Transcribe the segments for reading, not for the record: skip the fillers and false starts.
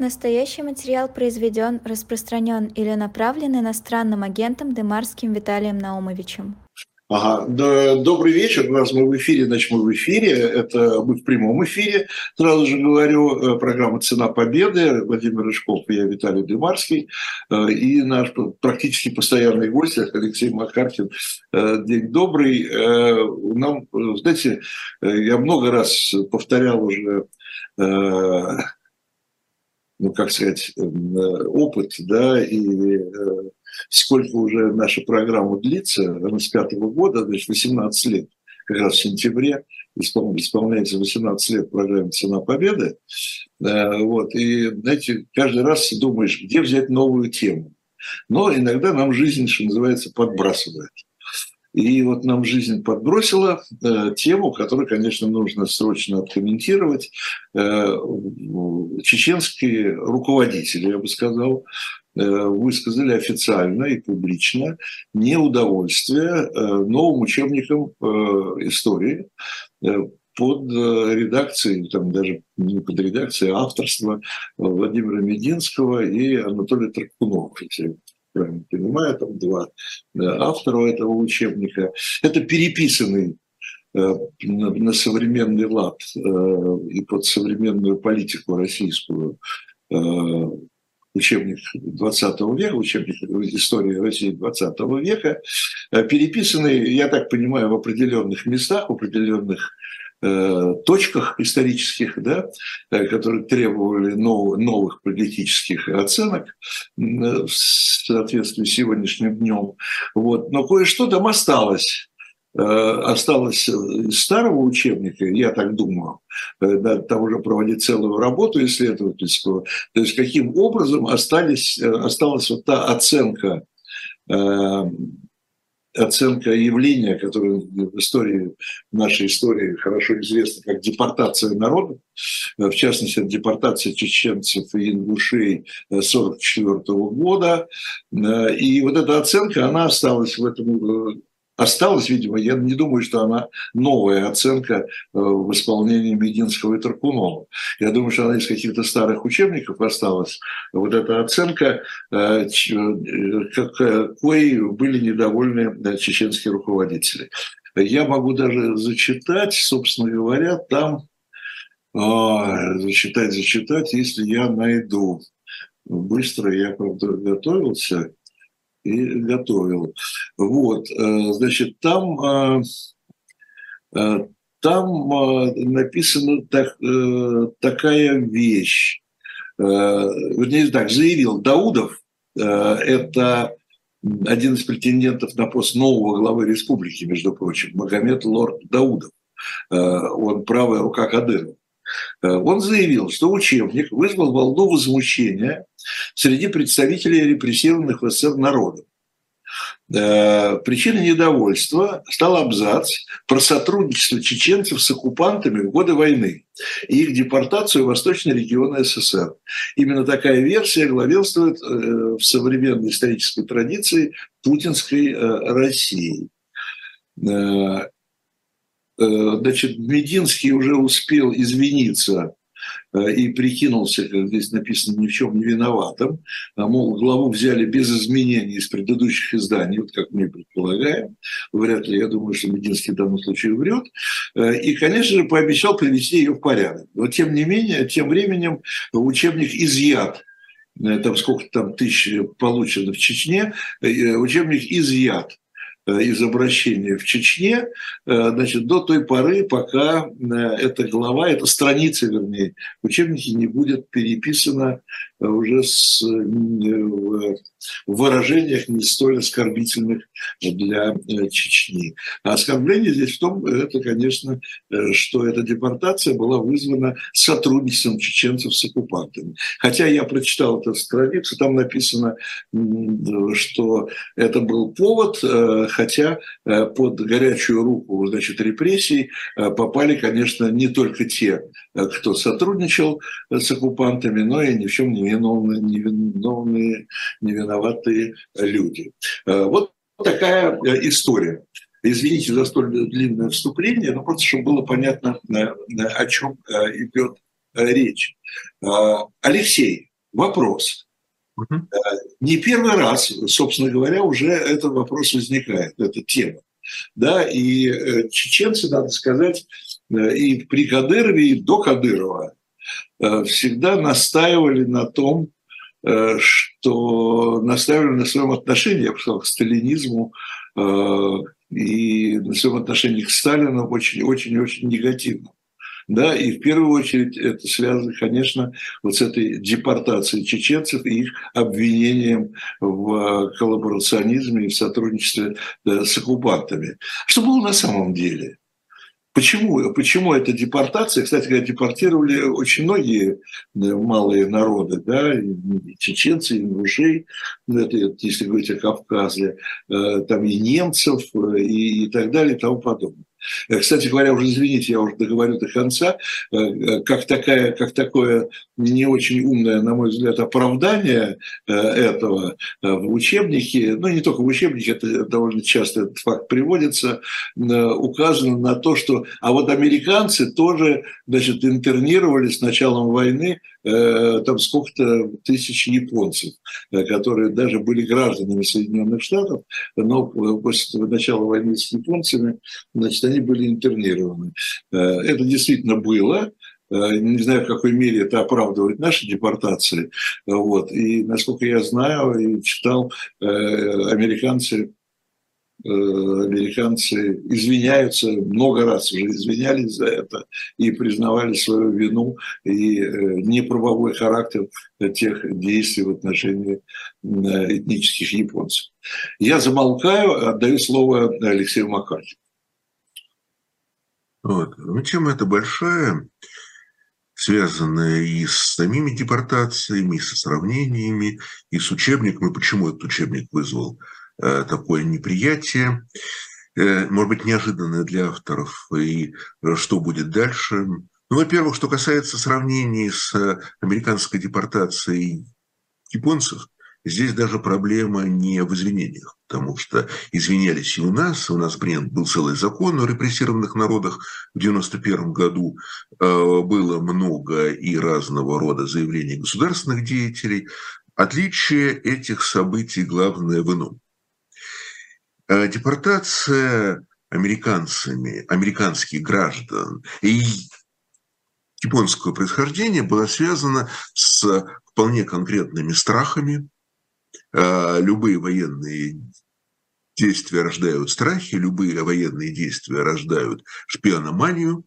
Настоящий материал произведен, распространен или направлен иностранным агентом Демарским Виталием Наумовичем. Ага. Добрый вечер. Раз мы в эфире, значит, мы в эфире. Это мы в прямом эфире. Сразу же говорю, программа «Цена победы». Владимир Рыжков и я, Виталий Демарский. И наш практически постоянный гость Алексей Макаркин. День добрый. Нам, знаете, я много раз повторял уже, опыт, да, и... Сколько уже наша программа длится, с 5-го года, значит, 18 лет, как раз в сентябре исполняется 18 лет программа «Цена победы». Вот, и, знаете, каждый раз думаешь, где взять новую тему. Но иногда нам жизнь, что называется, подбрасывает. И вот нам жизнь подбросила тему, которую, конечно, нужно срочно откомментировать. Чеченские руководители, я бы сказал, высказали официально и публично неудовольствие новым учебникам истории под редакцией, там даже не под редакцией, а авторства Владимира Мединского и Анатолия Торкунова. Правильно понимаю, там два автора этого учебника. Это переписанный на современный лад и под современную политику российскую учебник 20 века, учебник истории России 20 века, переписанный, я так понимаю, в определенных местах, в определенных точках исторических, да, которые требовали новых политических оценок в соответствии с сегодняшним днем. Вот. Но кое-что там осталось. Осталось из старого учебника, я так думаю, там уже проводить целую работу исследовательскую, то есть каким образом осталась вот та оценка явления, которое в нашей истории хорошо известно как депортация народа, в частности, депортация чеченцев и ингушей 1944 года. И вот эта оценка, она осталась в этом... Осталась, видимо, я не думаю, что она новая оценка в исполнении Мединского и Торкунова. Я думаю, что она из каких-то старых учебников осталась. Вот эта оценка, какой были недовольны чеченские руководители. Я могу даже зачитать, собственно говоря, там, зачитать, если я найду. Быстро я, правда, готовился. И готовил. Вот, значит, там написана такая вещь. Вернее, так, заявил Даудов, это один из претендентов на пост нового главы республики, между прочим, Магомед лорд Даудов, он правая рука Кадырова. Он заявил, что учебник вызвал волну возмущения среди представителей репрессированных в СССР народов. Причиной недовольства стал абзац про сотрудничество чеченцев с оккупантами в годы войны и их депортацию в восточные регионы СССР. Именно такая версия главенствует в современной исторической традиции путинской России. Значит, Мединский уже успел извиниться и прикинулся, как здесь написано, ни в чем не виноватым. Мол, главу взяли без изменений из предыдущих изданий, вот как мы предполагаем. Вряд ли, я думаю, что Мединский в данном случае врет. И, конечно же, пообещал привести ее в порядок. Но, тем не менее, тем временем учебник изъят. Там сколько там тысяч получено в Чечне. Учебник изъят из обращения в Чечне, значит, до той поры, пока эта страница, вернее, в учебнике не будет переписана уже в выражениях не столь оскорбительных для Чечни. А оскорбление здесь в том, это, конечно, что эта депортация была вызвана сотрудничеством чеченцев с оккупантами. Хотя я прочитал эту страницу, там написано, что это был повод, хотя под горячую руку, значит, репрессий попали, конечно, не только те, кто сотрудничал с оккупантами, но и ни в чем не виноватые люди. Вот такая история. Извините за столь длинное вступление, но просто чтобы было понятно, о чем идет речь. Алексей, Вопрос. Не первый раз, собственно говоря, уже этот вопрос возникает, эта тема. Да, и чеченцы, надо сказать, и при Кадырове, и до Кадырова всегда настаивали на том, что настаивали на своем отношении, я бы сказал, к сталинизму и на своем отношении к Сталину очень-очень-очень негативно. Да, и в первую очередь это связано, конечно, вот с этой депортацией чеченцев и их обвинением в коллаборационизме и в сотрудничестве с оккупантами. Что было на самом деле? Почему эта депортация? Кстати говоря, депортировали очень многие малые народы, да, и чеченцы, и ингушей, если говорить о Кавказе, там и немцев, и так далее, и тому подобное. Кстати говоря, уже извините, я уже договорю до конца, как такое не очень умное, на мой взгляд, оправдание этого в учебнике, ну не только в учебнике, это довольно часто этот факт приводится, указано на то, что а вот американцы тоже, значит, интернировали с началом войны там сколько-то тысяч японцев, которые даже были гражданами Соединенных Штатов, но после начала войны с японцами, значит, они были интернированы. Это действительно было. Не знаю, в какой мере это оправдывает наши депортации. Вот. И, насколько я знаю и читал, американцы извиняются, много раз уже извинялись за это и признавали свою вину и неправовой характер тех действий в отношении этнических японцев. Я замолкаю, отдаю слово Алексею Макаркину. Вот. Ну, тема эта большая, связанная и с самими депортациями, и со сравнениями, и с учебником. И почему этот учебник вызвал такое неприятие, может быть, неожиданное для авторов, и что будет дальше. Ну, во-первых, что касается сравнений с американской депортацией японцев, здесь даже проблема не в извинениях, потому что извинялись и у нас принят был целый закон о репрессированных народах. В 1991 году было много и разного рода заявлений государственных деятелей. Отличие этих событий главное в ином. Депортация американских граждан и японского происхождения была связана с вполне конкретными страхами. Любые военные действия рождают страхи, любые военные действия рождают шпиономанию.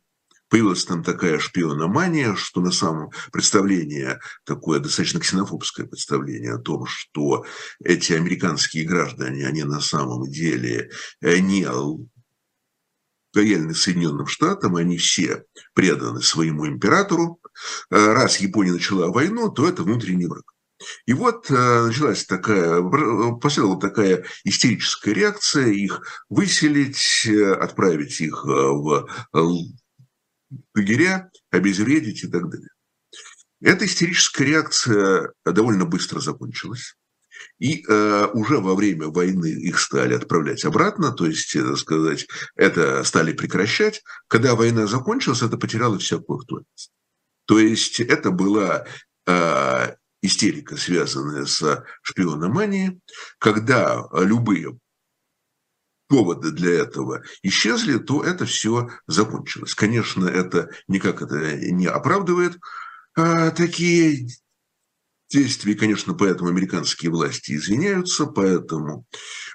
Появилась там такая шпиономания, что на самом представление, такое достаточно ксенофобское представление о том, что эти американские граждане, они на самом деле не лояльны Соединенным Штатам, они все преданы своему императору. Раз Япония начала войну, то это внутренний враг. И вот последовала такая истерическая реакция, их выселить, отправить их в лагеря, обезвредить и так далее. Эта истерическая реакция довольно быстро закончилась. И уже во время войны их стали отправлять обратно, то есть, так сказать, это стали прекращать. Когда война закончилась, это потеряло всякую актуальность. То есть это была истерика, связанная с шпиономанией, когда любые поводы для этого исчезли, то это все закончилось. Конечно, это никак это не оправдывает такие действия. Конечно, поэтому американские власти извиняются, поэтому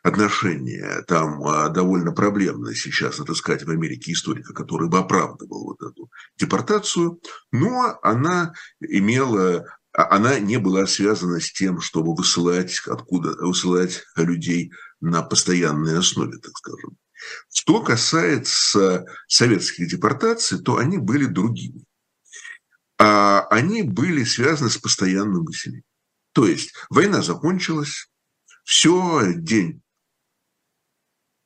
отношения там довольно проблемно сейчас отыскать в Америке историка, который бы оправдывал вот эту депортацию, но она не была связана с тем, чтобы высылать людей на постоянной основе, так скажем. Что касается советских депортаций, то они были другими. Они были связаны с постоянным выселением. То есть война закончилась, все, День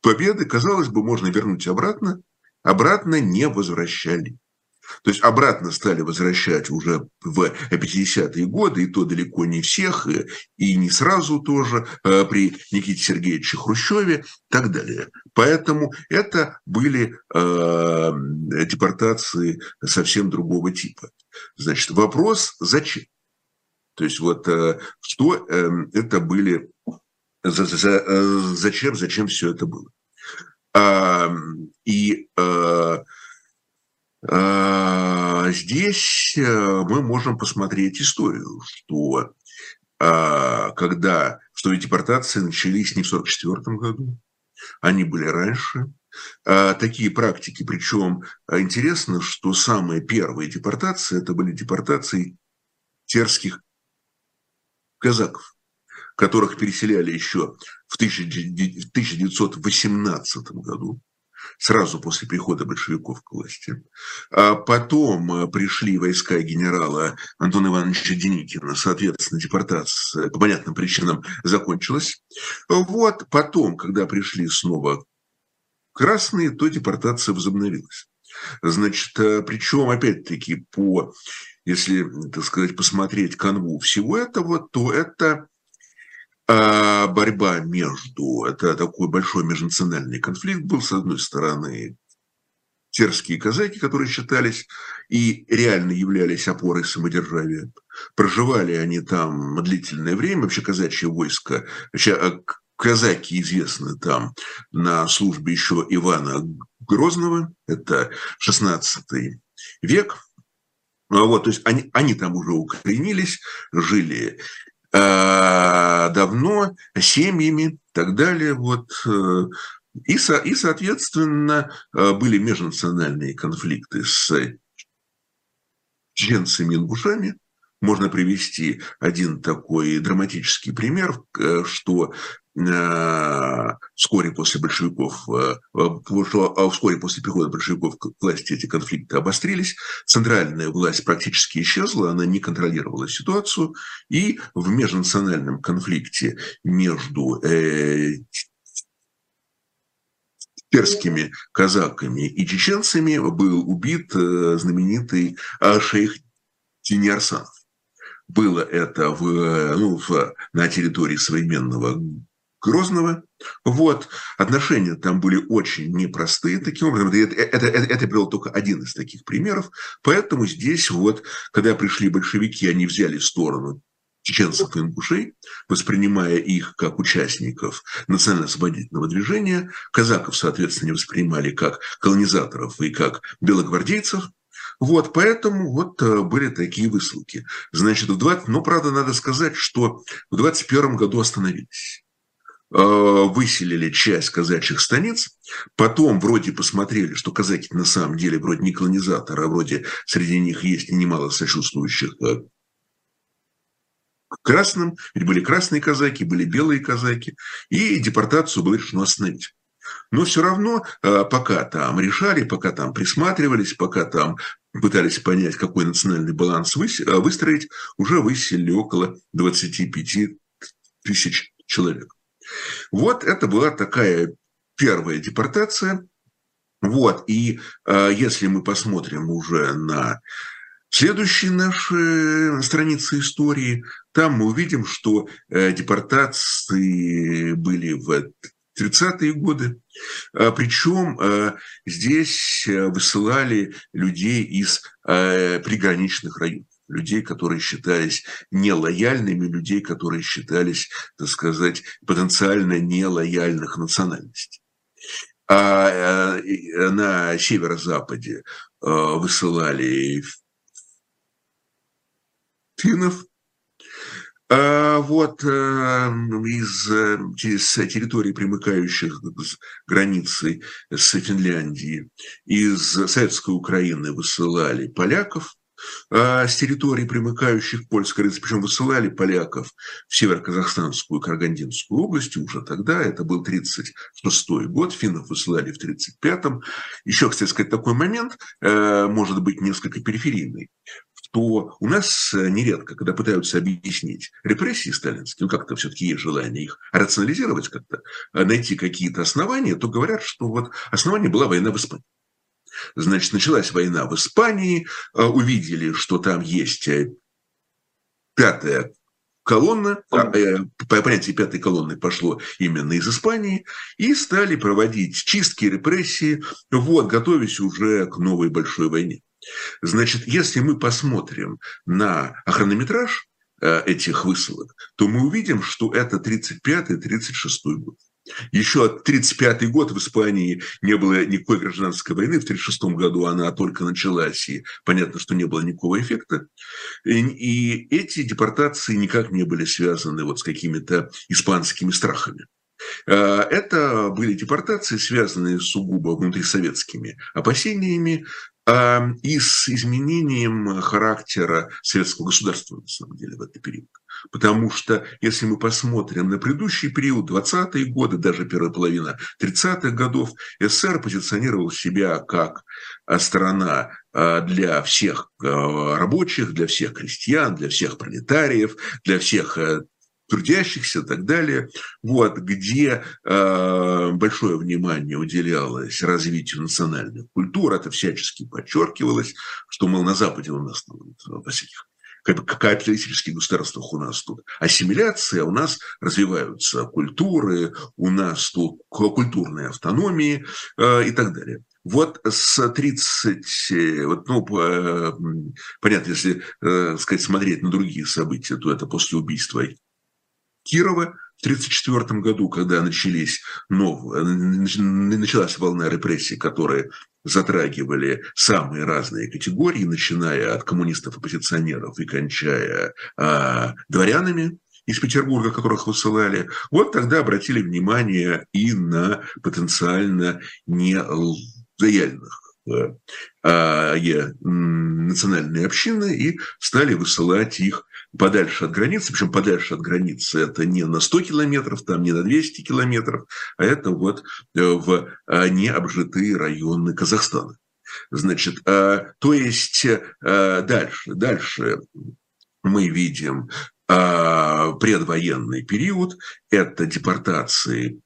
Победы, казалось бы, можно вернуть обратно. Обратно не возвращали. То есть обратно стали возвращать уже в 50-е годы, и то далеко не всех, и не сразу тоже, при Никите Сергеевиче Хрущеве и так далее. Поэтому это были депортации совсем другого типа. Значит, вопрос: зачем? То есть вот что это были, зачем все это было. Здесь мы можем посмотреть историю, что что эти депортации начались не в 1944 году, они были раньше. Такие практики, причем интересно, что самые первые депортации, это были депортации терских казаков, которых переселяли еще в 1918 году, сразу после прихода большевиков к власти. А потом пришли войска генерала Антона Ивановича Деникина, соответственно, депортация по понятным причинам закончилась. Вот потом, когда пришли снова красные, то депортация возобновилась. Значит, причем, опять-таки, если, так сказать, посмотреть канву всего этого, то это борьба это такой большой межнациональный конфликт был, с одной стороны, терские казаки, которые считались и реально являлись опорой самодержавия. Проживали они там длительное время, вообще казачье войско, казаки известны там на службе еще Ивана Грозного, это 16 век. Вот, то есть они там уже укоренились, жили давно, семьями и так далее. Вот. И, соответственно, были межнациональные конфликты с чеченцами и ингушами. Можно привести один такой драматический пример, что вскоре после прихода большевиков к власти эти конфликты обострились, центральная власть практически исчезла, она не контролировала ситуацию, и в межнациональном конфликте между перскими казаками и чеченцами был убит знаменитый шейх Тинерсанов. Было это на территории современного Грозного. Вот. Отношения там были очень непростые. Таким образом, это был только один из таких примеров. Поэтому здесь, вот, когда пришли большевики, они взяли сторону чеченцев и ингушей, воспринимая их как участников национально-освободительного движения. Казаков, соответственно, воспринимали как колонизаторов и как белогвардейцев. Вот, поэтому вот были такие высылки. Значит, правда, надо сказать, что в 1921 году остановились. Выселили часть казачьих станиц, потом вроде посмотрели, что казаки на самом деле вроде не колонизаторы, а вроде среди них есть немало сочувствующих красным. Ведь были красные казаки, были белые казаки, и депортацию было решено остановить. Но все равно, пока там решали, пока там присматривались, пока там пытались понять, какой национальный баланс выстроить, уже выселили около 25 тысяч человек. Вот это была такая первая депортация. Вот. И если мы посмотрим уже на следующие наши страницы истории, там мы увидим, что депортации были в 30-е годы, причем здесь высылали людей из приграничных районов, людей, которые считались нелояльными, людей, которые считались, так сказать, потенциально нелояльных национальностей. А на северо-западе высылали финнов. Вот через территории, примыкающих к границе с Финляндией, из советской Украины высылали поляков, с территории, примыкающих к польской границе, причем высылали поляков в Северо-Казахстанскую и Карагандинскую область уже тогда, это был 1936 год, финнов высылали в 1935. Еще, кстати сказать, такой момент, может быть, несколько периферийный, то у нас нередко, когда пытаются объяснить репрессии сталинские, как-то все-таки есть желание их рационализировать как-то, найти какие-то основания, то говорят, что вот основание была война в Испании. Значит, началась война в Испании, увидели, что там есть пятая колонна, понятие пятой колонны пошло именно из Испании, и стали проводить чистки, репрессии, вот, готовясь уже к новой большой войне. Значит, если мы посмотрим на хронометраж, этих высылок, то мы увидим, что это 1935-1936 год. Еще 1935 год в Испании не было никакой гражданской войны, в 1936 году она только началась, и понятно, что не было никакого эффекта. И эти депортации никак не были связаны вот с какими-то испанскими страхами. Это были депортации, связанные сугубо внутрисоветскими опасениями и с изменением характера советского государства, на самом деле, в этот период. Потому что, если мы посмотрим на предыдущий период, 20-е годы, даже первая половина 30-х годов, СССР позиционировал себя как страна для всех рабочих, для всех крестьян, для всех пролетариев, для всех трудящихся и так далее, вот, где большое внимание уделялось развитию национальных культур, это всячески подчеркивалось, что, мол, на Западе у нас во всяких капиталистических государствах у нас тут ассимиляция, у нас развиваются культуры, у нас тут культурные автономии и так далее. Вот с 30, вот, ну, понятно, если сказать, смотреть на другие события, то это после убийства Кирова в 1934 году, когда началась волна репрессий, которые затрагивали самые разные категории, начиная от коммунистов-оппозиционеров и кончая дворянами из Петербурга, которых высылали, вот тогда обратили внимание и на потенциально нелояльных национальные общины и стали высылать их подальше от границы, причем подальше от границы это не на 100 километров, там не на 200 километров, а это вот в необжитые районы Казахстана. Значит, то есть дальше мы видим предвоенный период, это депортации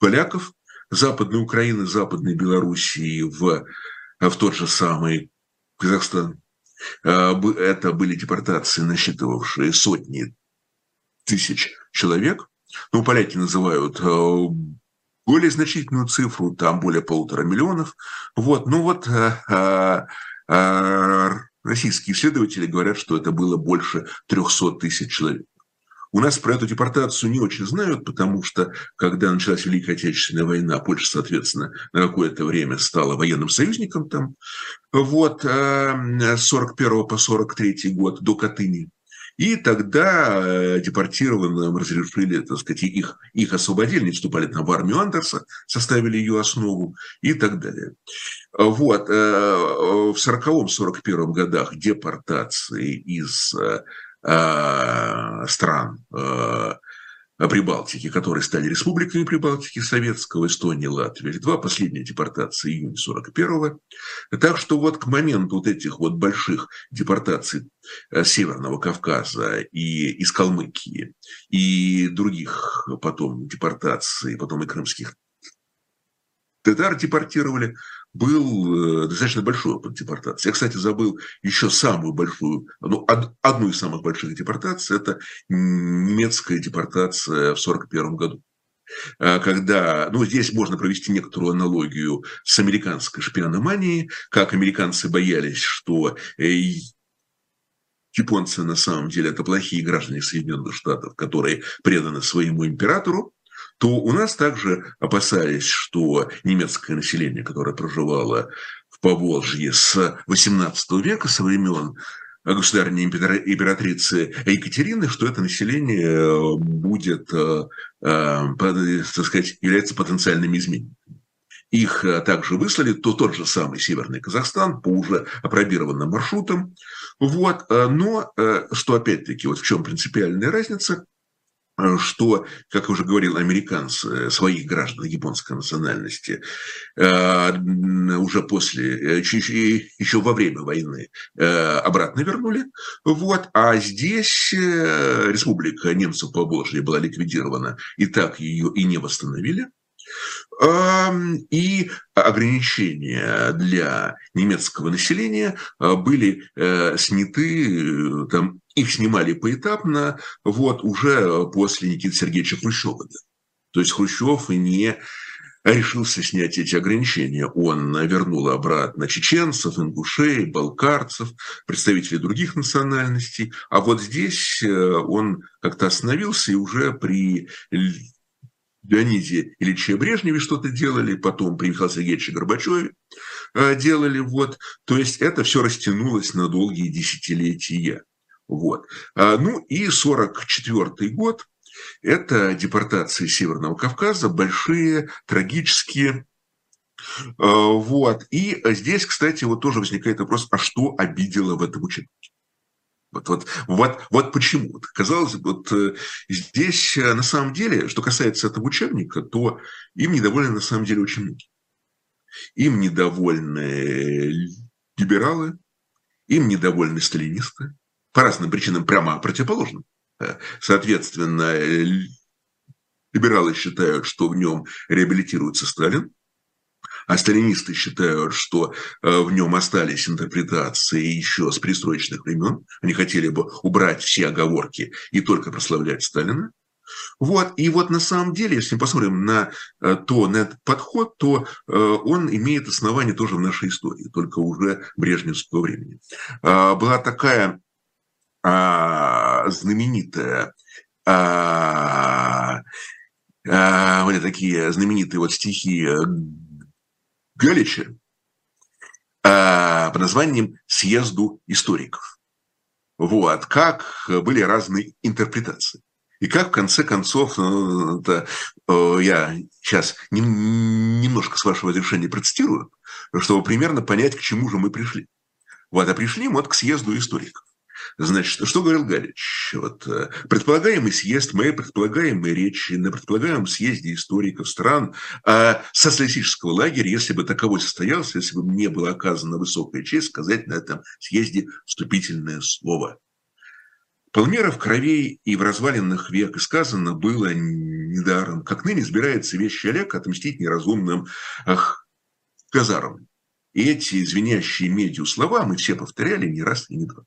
поляков, Западной Украины, Западной Белоруссии в тот же самый Казахстан. Это были депортации, насчитывавшие сотни тысяч человек. Ну, поляки называют более значительную цифру, там более 1,5 миллиона. Вот, ну вот российские исследователи говорят, что это было больше 300 тысяч человек. У нас про эту депортацию не очень знают, потому что, когда началась Великая Отечественная война, Польша, соответственно, на какое-то время стала военным союзником там. Вот, с 41 по 43 год до Катыни. И тогда депортированным разрешили, так сказать, их освободили, они вступали там в армию Андерса, составили ее основу и так далее. Вот, в 40-41 годах депортации из стран Прибалтики, которые стали республиками Прибалтики, Советского, Эстонии, Латвии, Литва, последняя депортация июня 41-го. Так что вот к моменту вот этих вот больших депортаций Северного Кавказа и из Калмыкии, и других потом депортаций, потом и крымских татар депортировали, был достаточно большой опыт депортации. Я, кстати, забыл еще самую большую, одну из самых больших депортаций, это немецкая депортация в 1941 году. Когда, ну, здесь можно провести некоторую аналогию с американской шпиономанией, как американцы боялись, что японцы на самом деле это плохие граждане Соединенных Штатов, которые преданы своему императору, то у нас также опасались, что немецкое население, которое проживало в Поволжье с XVIII века, со времен государственной императрицы Екатерины, что это население будет, так сказать, является потенциальными изменниками. Их также выслали, то тот же самый Северный Казахстан по уже апробированным маршрутам. Вот, но, что опять-таки, вот в чем принципиальная разница, что, как уже говорил, американцы своих граждан японской национальности уже после, еще во время войны обратно вернули. Вот. А здесь республика немцев Поволжья была ликвидирована, и так ее и не восстановили. И ограничения для немецкого населения были сняты, там, их снимали поэтапно, вот, уже после Никиты Сергеевича Хрущева. То есть Хрущев не решился снять эти ограничения. Он вернул обратно чеченцев, ингушей, балкарцев, представителей других национальностей. А вот здесь он как-то остановился, и уже при Леониде Ильиче Брежневе что-то делали, потом при Михаиле Сергеевиче Горбачеве делали. Вот. То есть это все растянулось на долгие десятилетия. Вот. Ну и 1944 год. Это депортации Северного Кавказа, большие, трагические. Вот. И здесь, кстати, вот тоже возникает вопрос, а что обидело в этом учебнике? Вот почему. Вот, казалось бы, вот здесь на самом деле, что касается этого учебника, то им недовольны на самом деле очень многие. Им недовольны либералы, им недовольны сталинисты. По разным причинам прямо противоположным. Соответственно, либералы считают, что в нем реабилитируется Сталин, а сталинисты считают, что в нем остались интерпретации еще с пристроечных времен. Они хотели бы убрать все оговорки и только прославлять Сталина. Вот. И вот на самом деле, если мы посмотрим на этот подход, то он имеет основание тоже в нашей истории, только уже брежневского времени. Была такая знаменитая, вот такие знаменитые вот стихи Галича под названием «Съезду историков». Вот, как были разные интерпретации. И как, в конце концов, это, я сейчас немножко с вашего разрешения процитирую, чтобы примерно понять, к чему же мы пришли. Вот, а пришли мы вот к съезду историков. Значит, что говорил Галич? Вот, предполагаемый съезд, мои предполагаемые речи на предполагаемом съезде историков стран социалистического лагеря, если бы таковой состоялся, если бы мне была оказана высокая честь сказать на этом съезде вступительное слово. Полмеров кровей и в развалинах век, и сказано было недаром, как ныне избирается вещий Олег отмстить неразумным казарам. И эти звенящие медью слова мы все повторяли не раз и не два.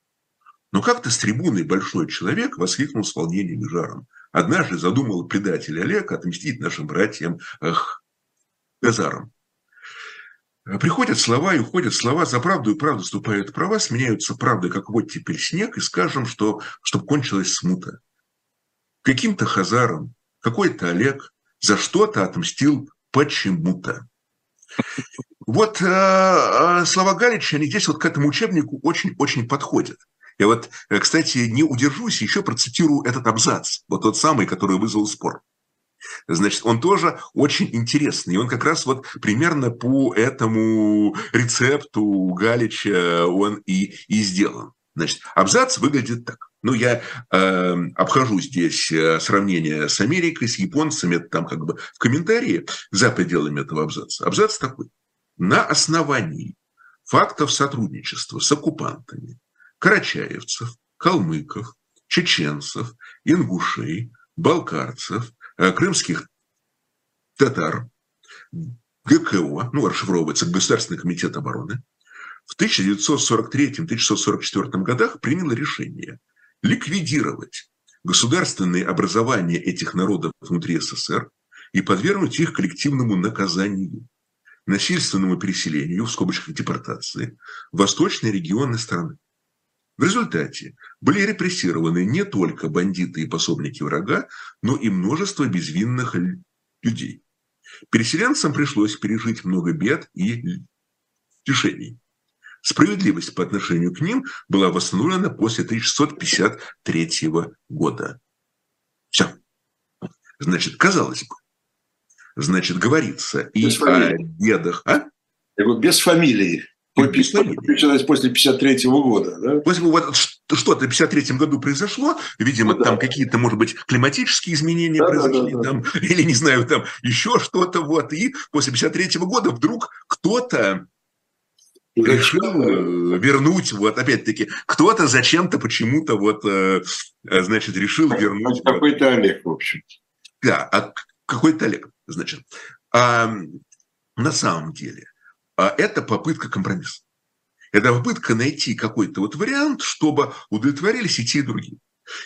Но как-то с трибуны большой человек воскликнул с волнением и жаром. Однажды задумал предатель Олег отмстить нашим братьям казарам. Приходят слова и уходят слова, за правду и правду вступают права, сменяются правды, как вот теперь снег, и скажем, чтоб кончилась смута. Каким-то хазарам, какой-то Олег за что-то отмстил почему-то. Вот слова Галича, они здесь вот к этому учебнику очень-очень подходят. Я вот, кстати, не удержусь, еще процитирую этот абзац, вот тот самый, который вызвал спор. Значит, он тоже очень интересный, и он как раз вот примерно по этому рецепту Галича он и сделан. Значит, абзац выглядит так. Ну, я обхожу здесь сравнение с Америкой, с японцами, это там как бы в комментарии за пределами этого абзаца. Абзац такой. На основании фактов сотрудничества с оккупантами, карачаевцев, калмыков, чеченцев, ингушей, балкарцев, крымских татар, ГКО, ну, расшифровывается Государственный комитет обороны, в 1943-1944 годах приняло решение ликвидировать государственные образования этих народов внутри СССР и подвергнуть их коллективному наказанию, насильственному переселению, в скобочках депортации, в восточные регионы страны. В результате были репрессированы не только бандиты и пособники врага, но и множество безвинных людей. Переселенцам пришлось пережить много бед и лишений. Справедливость по отношению к ним была восстановлена после 1653 года. Все. Значит, казалось бы. Значит, говорится без и фамилии. О бедах. А? Я говорю, без фамилии. Началось после 1953 года. Да? После, вот, что-то в 1953 году произошло, видимо, ну, там да. Какие-то, может быть, климатические изменения произошли, да. Или, не знаю, там еще что-то. Вот. И после 1953 года вдруг кто-то решил вернуть, вот опять-таки, кто-то зачем-то почему-то вот, значит, решил вернуть. Какой-то вот. Олег, в общем. Да, какой-то Олег, значит. На самом деле... Это попытка компромисса. Это попытка найти какой-то вот вариант, чтобы удовлетворились и те, и другие.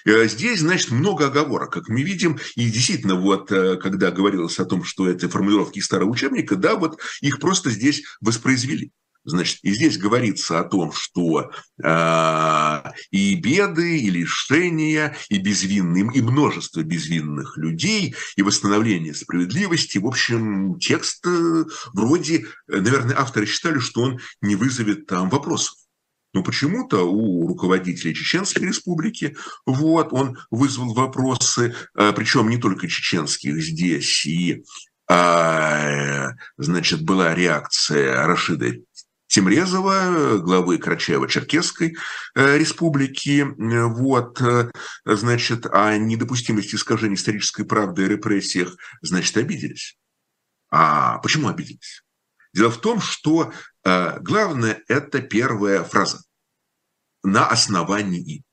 Здесь, значит, много оговорок, как мы видим. И действительно, вот когда говорилось о том, что это формулировки из старого учебника, да, вот их просто здесь воспроизвели. Значит, и здесь говорится о том, что и беды, и лишения, и безвинные, и множество безвинных людей, и восстановление справедливости. В общем, текст вроде, наверное, авторы считали, что он не вызовет там вопросов. Но почему-то у руководителей Чеченской Республики вот, он вызвал вопросы, причем не только чеченских здесь, и значит, была реакция Рашида Темрезова, главы Карачаево-Черкесской республики, вот, значит, о недопустимости искажения исторической правды и репрессиях, значит, обиделись. А почему обиделись? Дело в том, что главное – это первая фраза «на основании».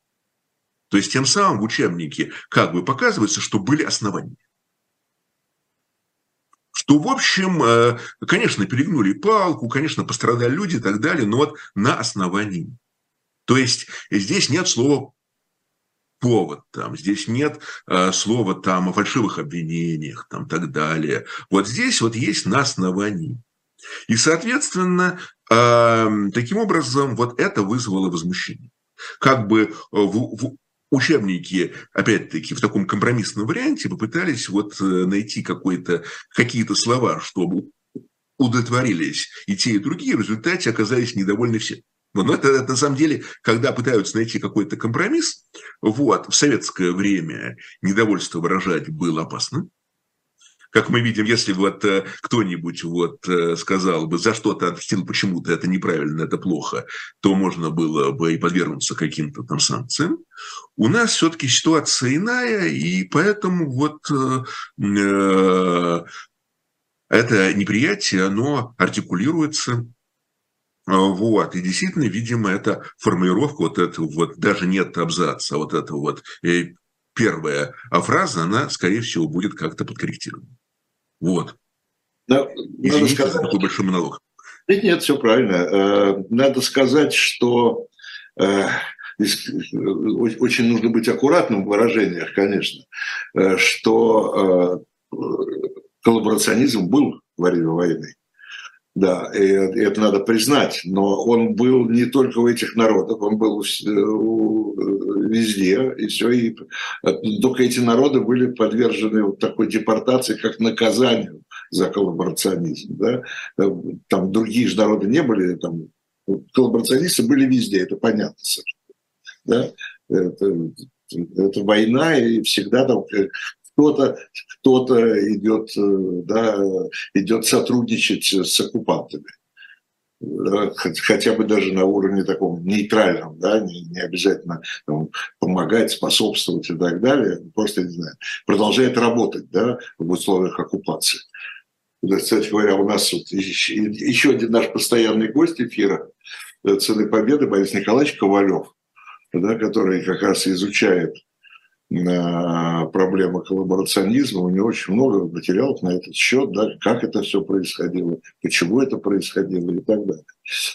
То есть тем самым в учебнике как бы показывается, что были основания. Что, в общем, конечно, перегнули палку, конечно, пострадали люди и так далее, но вот на основании. То есть здесь нет слова повод, там, здесь нет слова там, о фальшивых обвинениях и так далее. Вот здесь вот есть на основании. И, соответственно, таким образом, вот это вызвало возмущение. Как бы в учебнике, опять-таки, в таком компромиссном варианте попытались вот найти какие-то слова, чтобы удовлетворились и те, и другие, в результате оказались недовольны все. Но это на самом деле, когда пытаются найти какой-то компромисс, вот, в советское время недовольство выражать было опасно. Как мы видим, если вот кто-нибудь вот сказал бы, за что-то отомстил, почему-то это неправильно, это плохо, то можно было бы и подвергнуться каким-то там санкциям. У нас все-таки ситуация иная, и поэтому вот это неприятие, оно артикулируется. Вот, и действительно, видимо, это формулировка, вот это вот, даже нет абзаца, вот это вот первая фраза, она, скорее всего, будет как-то подкорректирована. Вот. Но, извините, надо сказать, такой большой монолог. Нет, нет, все правильно. Надо сказать, что очень нужно быть аккуратным в выражениях, конечно, что коллаборационизм был во время войны. Да, и это надо признать, но он был не только у этих народов, он был везде, и все, и только эти народы были подвержены вот такой депортации, как наказанию за коллаборационизм. Да? Там другие же народы не были, там, коллаборационисты были везде, это понятно совершенно. Да? Это война, и всегда там... Кто-то идет, да, идет сотрудничать с оккупантами, да, хотя бы даже на уровне таком нейтральном, да, не обязательно там, помогать, способствовать и так далее, просто, не знаю, продолжает работать, да, в условиях оккупации. Кстати говоря, у нас вот еще один наш постоянный гость эфира «Цены победы» Борис Николаевич Ковалев, да, который как раз изучает проблема коллаборационизма. У него очень много материалов на этот счет, да, как это все происходило, почему это происходило и так далее.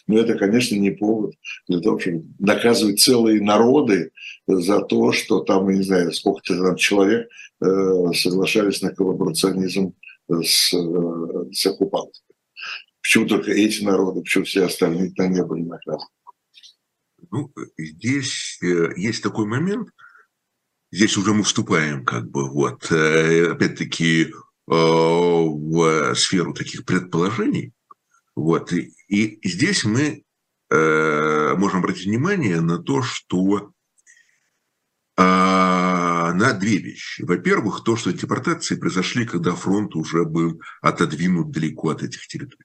Но это, конечно, не повод для того, чтобы наказывать целые народы за то, что там, я не знаю, сколько-то там человек соглашались на коллаборационизм с оккупантами. Почему только эти народы, почему все остальные там не были наказаны? Ну, здесь есть такой момент. Здесь уже мы вступаем, как бы, вот, опять-таки, в сферу таких предположений. Вот, и здесь мы можем обратить внимание на то, что на две вещи. Во-первых, то, что депортации произошли, когда фронт уже был отодвинут далеко от этих территорий.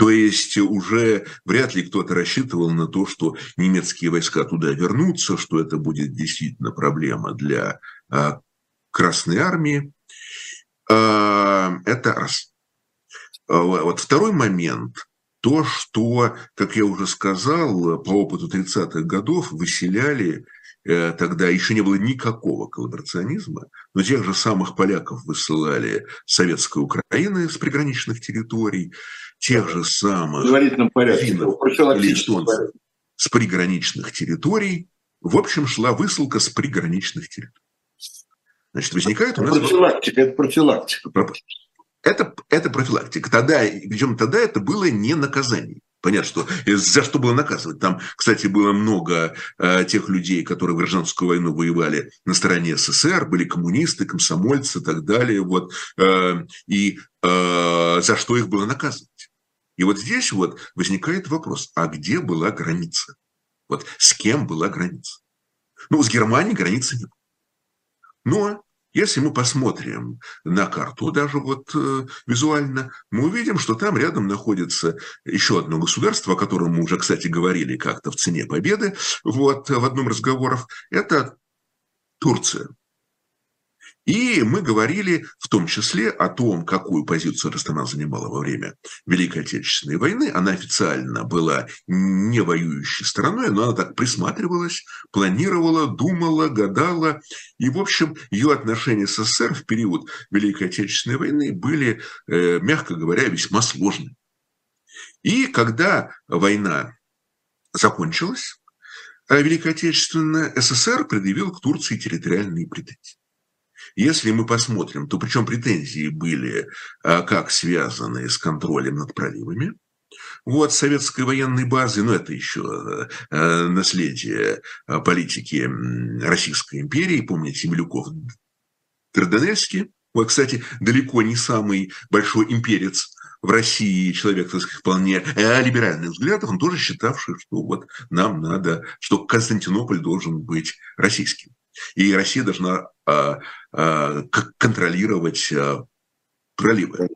То есть уже вряд ли кто-то рассчитывал на то, что немецкие войска туда вернутся, что это будет действительно проблема для Красной Армии. Это раз. Вот второй момент. То, что, как я уже сказал, по опыту 30-х годов выселяли, тогда еще не было никакого коллаборационизма, но тех же самых поляков высылали с советской Украины, с приграничных территорий, тех же самых финнов или эстонцев с приграничных территорий, В общем, шла высылка с приграничных территорий. Значит, возникает у нас... Профилактика, это профилактика. Это профилактика. Тогда, причем тогда это было не наказание. Понятно, что за что было наказывать. Там, кстати, было много тех людей, которые в гражданскую войну воевали на стороне СССР, были коммунисты, комсомольцы и так далее. Вот, за что их было наказывать. И вот здесь вот возникает вопрос, а где была граница? Вот с кем была граница? Ну, с Германией границы не было. Но если мы посмотрим на карту, даже вот визуально, мы увидим, что там рядом находится еще одно государство, о котором мы уже, кстати, говорили как-то в «Цене победы», вот, в одном из разговоров, это Турция. И мы говорили в том числе о том, какую позицию страна занимала во время Великой Отечественной войны. Она официально была не воюющей страной, но она так присматривалась, планировала, думала, гадала. И, в общем, ее отношения с СССР в период Великой Отечественной войны были, мягко говоря, весьма сложны. И когда война закончилась, Великая Отечественная, СССР предъявил к Турции территориальные претензии. Если мы посмотрим, то причем претензии были как связаны с контролем над проливами, вот, советской военной базы, но это еще наследие политики Российской империи, помните, Милюков-Дарданельский, вот, кстати, далеко не самый большой имперец в России, человек, так сказать, вполне либеральных взглядов, он тоже считавший, что вот нам надо, что Константинополь должен быть российским. И Россия должна контролировать проливы.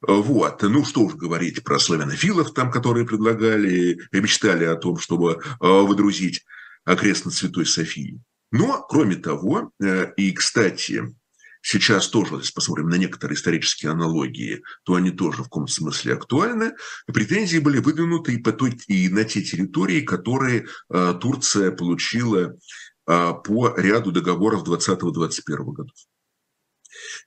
Вот. Ну, что уж говорить про славянофилов, там, которые предлагали и мечтали о том, чтобы водрузить крест над Святой Софией. Но, кроме того, и, кстати, сейчас тоже, если посмотрим на некоторые исторические аналогии, то они тоже в каком-то смысле актуальны. Претензии были выдвинуты и на те территории, которые Турция получила по ряду договоров 20-21 годов.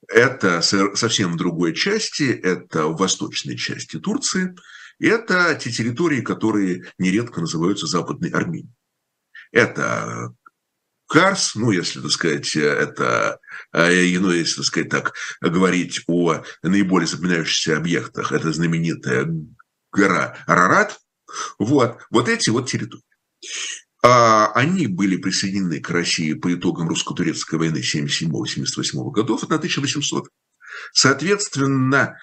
Это совсем в другой части, это в восточной части Турции, это те территории, которые нередко называются Западной Арменией. Это Карс, ну, если, так сказать, это, ну, если, так сказать, так говорить о наиболее запоминающихся объектах, это знаменитая гора Арарат, вот, вот эти вот территории. Они были присоединены к России по итогам русско-турецкой войны 1977-1978 годов, 1800. Соответственно,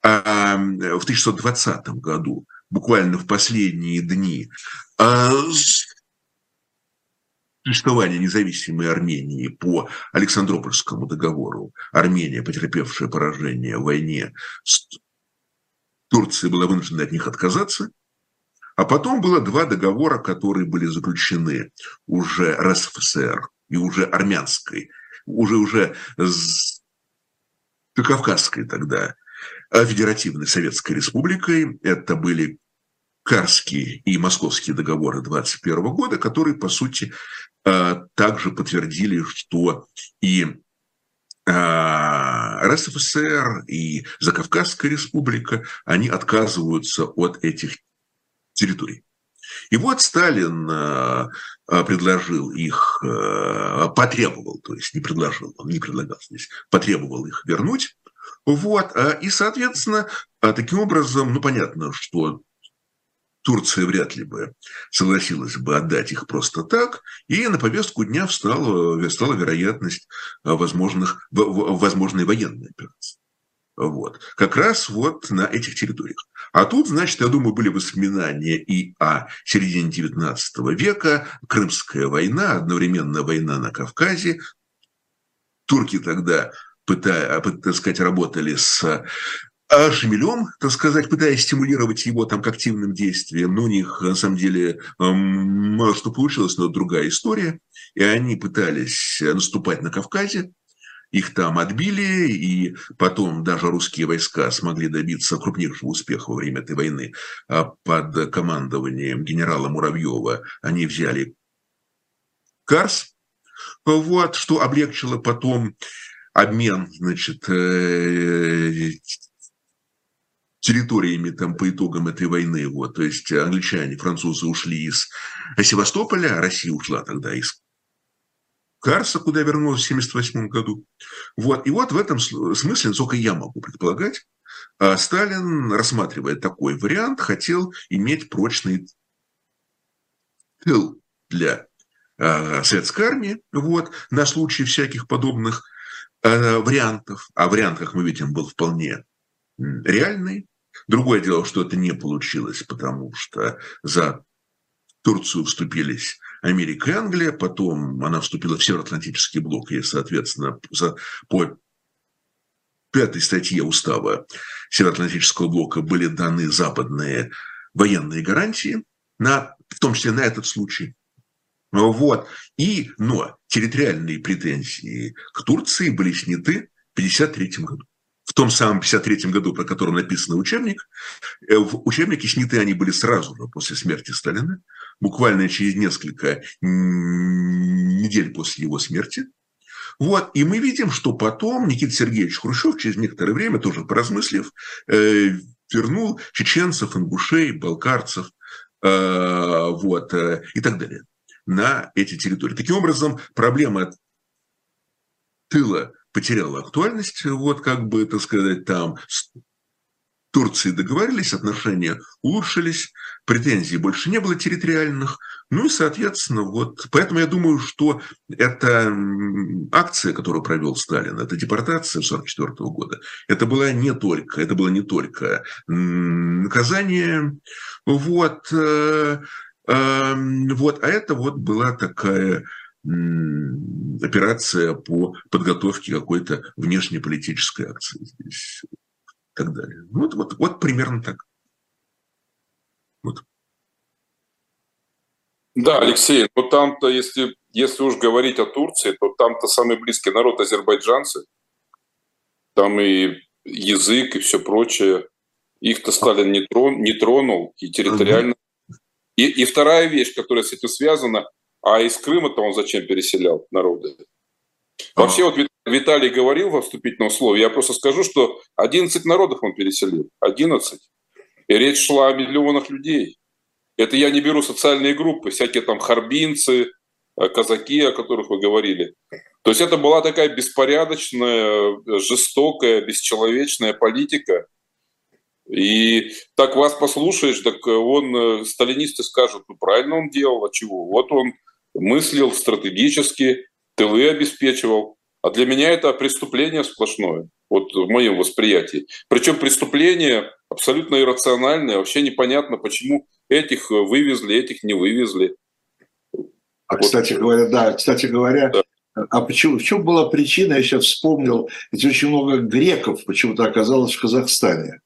в 1920 году, буквально в последние дни существования независимой Армении по Александропольскому договору, Армения, потерпевшая поражение в войне с Турцией, была вынуждена от них отказаться. А потом было два договора, которые были заключены уже РСФСР и уже армянской, уже Кавказской тогда Федеративной Советской Республикой. Это были Карские и Московские договоры 21 года, которые, по сути, также подтвердили, что и РСФСР, и Закавказская Республика, они отказываются от этих территорий. И вот Сталин предложил их, потребовал, то есть не предложил, он не предлагал здесь, потребовал их вернуть. Вот, и, соответственно, таким образом, ну, понятно, что Турция вряд ли бы согласилась бы отдать их просто так, и на повестку дня встала вероятность возможной военной операции. Вот. Как раз вот на этих территориях. А тут, значит, я думаю, были воспоминания и о середине XIX века, Крымская война, одновременно война на Кавказе. Турки тогда, так сказать, работали с Шамилем, так сказать, пытаясь стимулировать его там к активным действиям. Но у них, на самом деле, мало что получилось, но другая история. И они пытались наступать на Кавказе. Их там отбили, и потом даже русские войска смогли добиться крупнейшего успеха во время этой войны. Под командованием генерала Муравьева они взяли Карс, вот, что облегчило потом обмен, значит, территориями там, по итогам этой войны. Вот, то есть англичане, французы ушли из Севастополя, а Россия ушла тогда из Карса, куда вернулась в 1978 году. Вот. И вот в этом смысле, насколько я могу предполагать, Сталин, рассматривая такой вариант, хотел иметь прочный тыл для советской армии вот, на случай всяких подобных вариантов. А вариант, как мы видим, был вполне реальный. Другое дело, что это не получилось, потому что за Турцию вступились Америка и Англия, потом она вступила в Североатлантический блок, и, соответственно, по 5-й статье устава Североатлантического блока были даны западные военные гарантии, в том числе на этот случай. Вот. Но территориальные претензии к Турции были сняты в 1953 году. В том самом 1953 году, про который написан учебник, в учебнике сняты они были сразу же после смерти Сталина, буквально через несколько недель после его смерти. Вот. И мы видим, что потом Никита Сергеевич Хрущев, через некоторое время, тоже поразмыслив, вернул чеченцев, ингушей, балкарцев и так далее на эти территории. Таким образом, проблема тыла потеряла актуальность. Вот как бы, так сказать, там с Турцией договорились, отношения улучшились, претензий больше не было территориальных. Ну и, соответственно, вот поэтому я думаю, что эта акция, которую провел Сталин, эта депортация 1944 года, это было не только наказание, а это вот была такая операция по подготовке какой-то внешнеполитической акции здесь и так далее. Вот примерно так. Вот. Да, Алексей, но там-то, если уж говорить о Турции, то там-то самый близкий народ азербайджанцы. Там и язык, и все прочее. Их-то Сталин не тронул, и территориально. И вторая вещь, которая с этим связана, а из Крыма-то он зачем переселял народы? Вообще, вот Виталий говорил во вступительном слове, я просто скажу, что 11 народов он переселил, 11. И речь шла о миллионах людей. Это я не беру социальные группы, всякие там харбинцы, казаки, о которых вы говорили. То есть это была такая беспорядочная, жестокая, бесчеловечная политика. И так вас послушаешь, так сталинисты скажут, ну правильно он делал, а чего? Вот он мыслил стратегически, тылы обеспечивал. А для меня это преступление сплошное, вот в моем восприятии. Причем преступление абсолютно иррациональное, вообще непонятно, почему этих вывезли, этих не вывезли. А, кстати говоря, а почему, в чем была причина, я сейчас вспомнил, ведь очень много греков почему-то оказалось в Казахстане.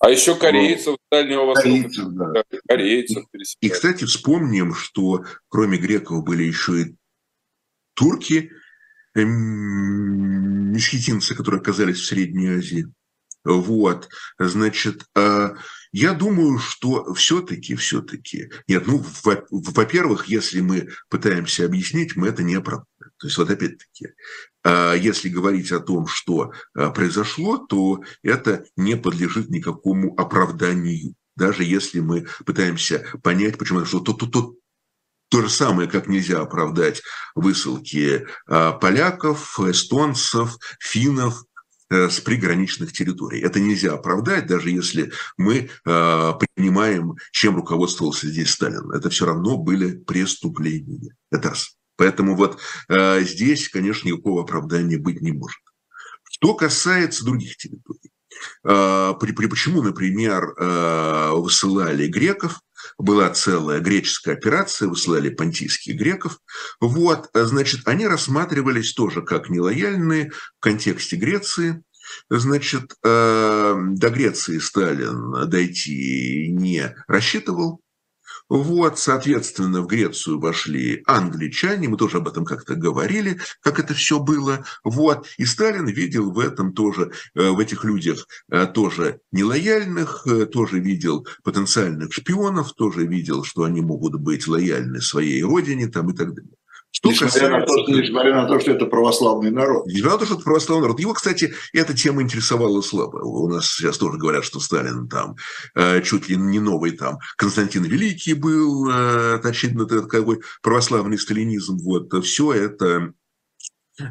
А еще корейцев Дальнего Востока. Да. Корейцев. И, кстати, вспомним, что кроме греков были еще и турки, мешхетинцы, которые оказались в Средней Азии. Вот, значит, я думаю, что все-таки, нет, во-первых, если мы пытаемся объяснить, мы это не оправдаем. То есть, вот опять-таки, если говорить о том, что произошло, то это не подлежит никакому оправданию. Даже если мы пытаемся понять, почему это что-то то же самое, как нельзя оправдать высылки поляков, эстонцев, финнов с приграничных территорий. Это нельзя оправдать, даже если мы понимаем, чем руководствовался здесь Сталин. Это все равно были преступления. Это раз. Поэтому вот здесь, конечно, никакого оправдания быть не может. Что касается других территорий. Почему, например, высылали греков? Была целая греческая операция, высылали понтийских греков. Вот, значит, они рассматривались тоже как нелояльные в контексте Греции. Значит, до Греции Сталин дойти не рассчитывал. Вот, соответственно, в Грецию вошли англичане, мы тоже об этом как-то говорили, как это все было. Вот, и Сталин видел в этом тоже, в этих людях тоже нелояльных, тоже видел потенциальных шпионов, тоже видел, что они могут быть лояльны своей родине там, и так далее. штука. Несмотря на то, что это православный народ. Несмотря на то, что это православный народ. Его, кстати, эта тема интересовала слабо. У нас сейчас тоже говорят, что Сталин там чуть ли не новый там Константин Великий был, очевидно, такой православный сталинизм. Вот все это,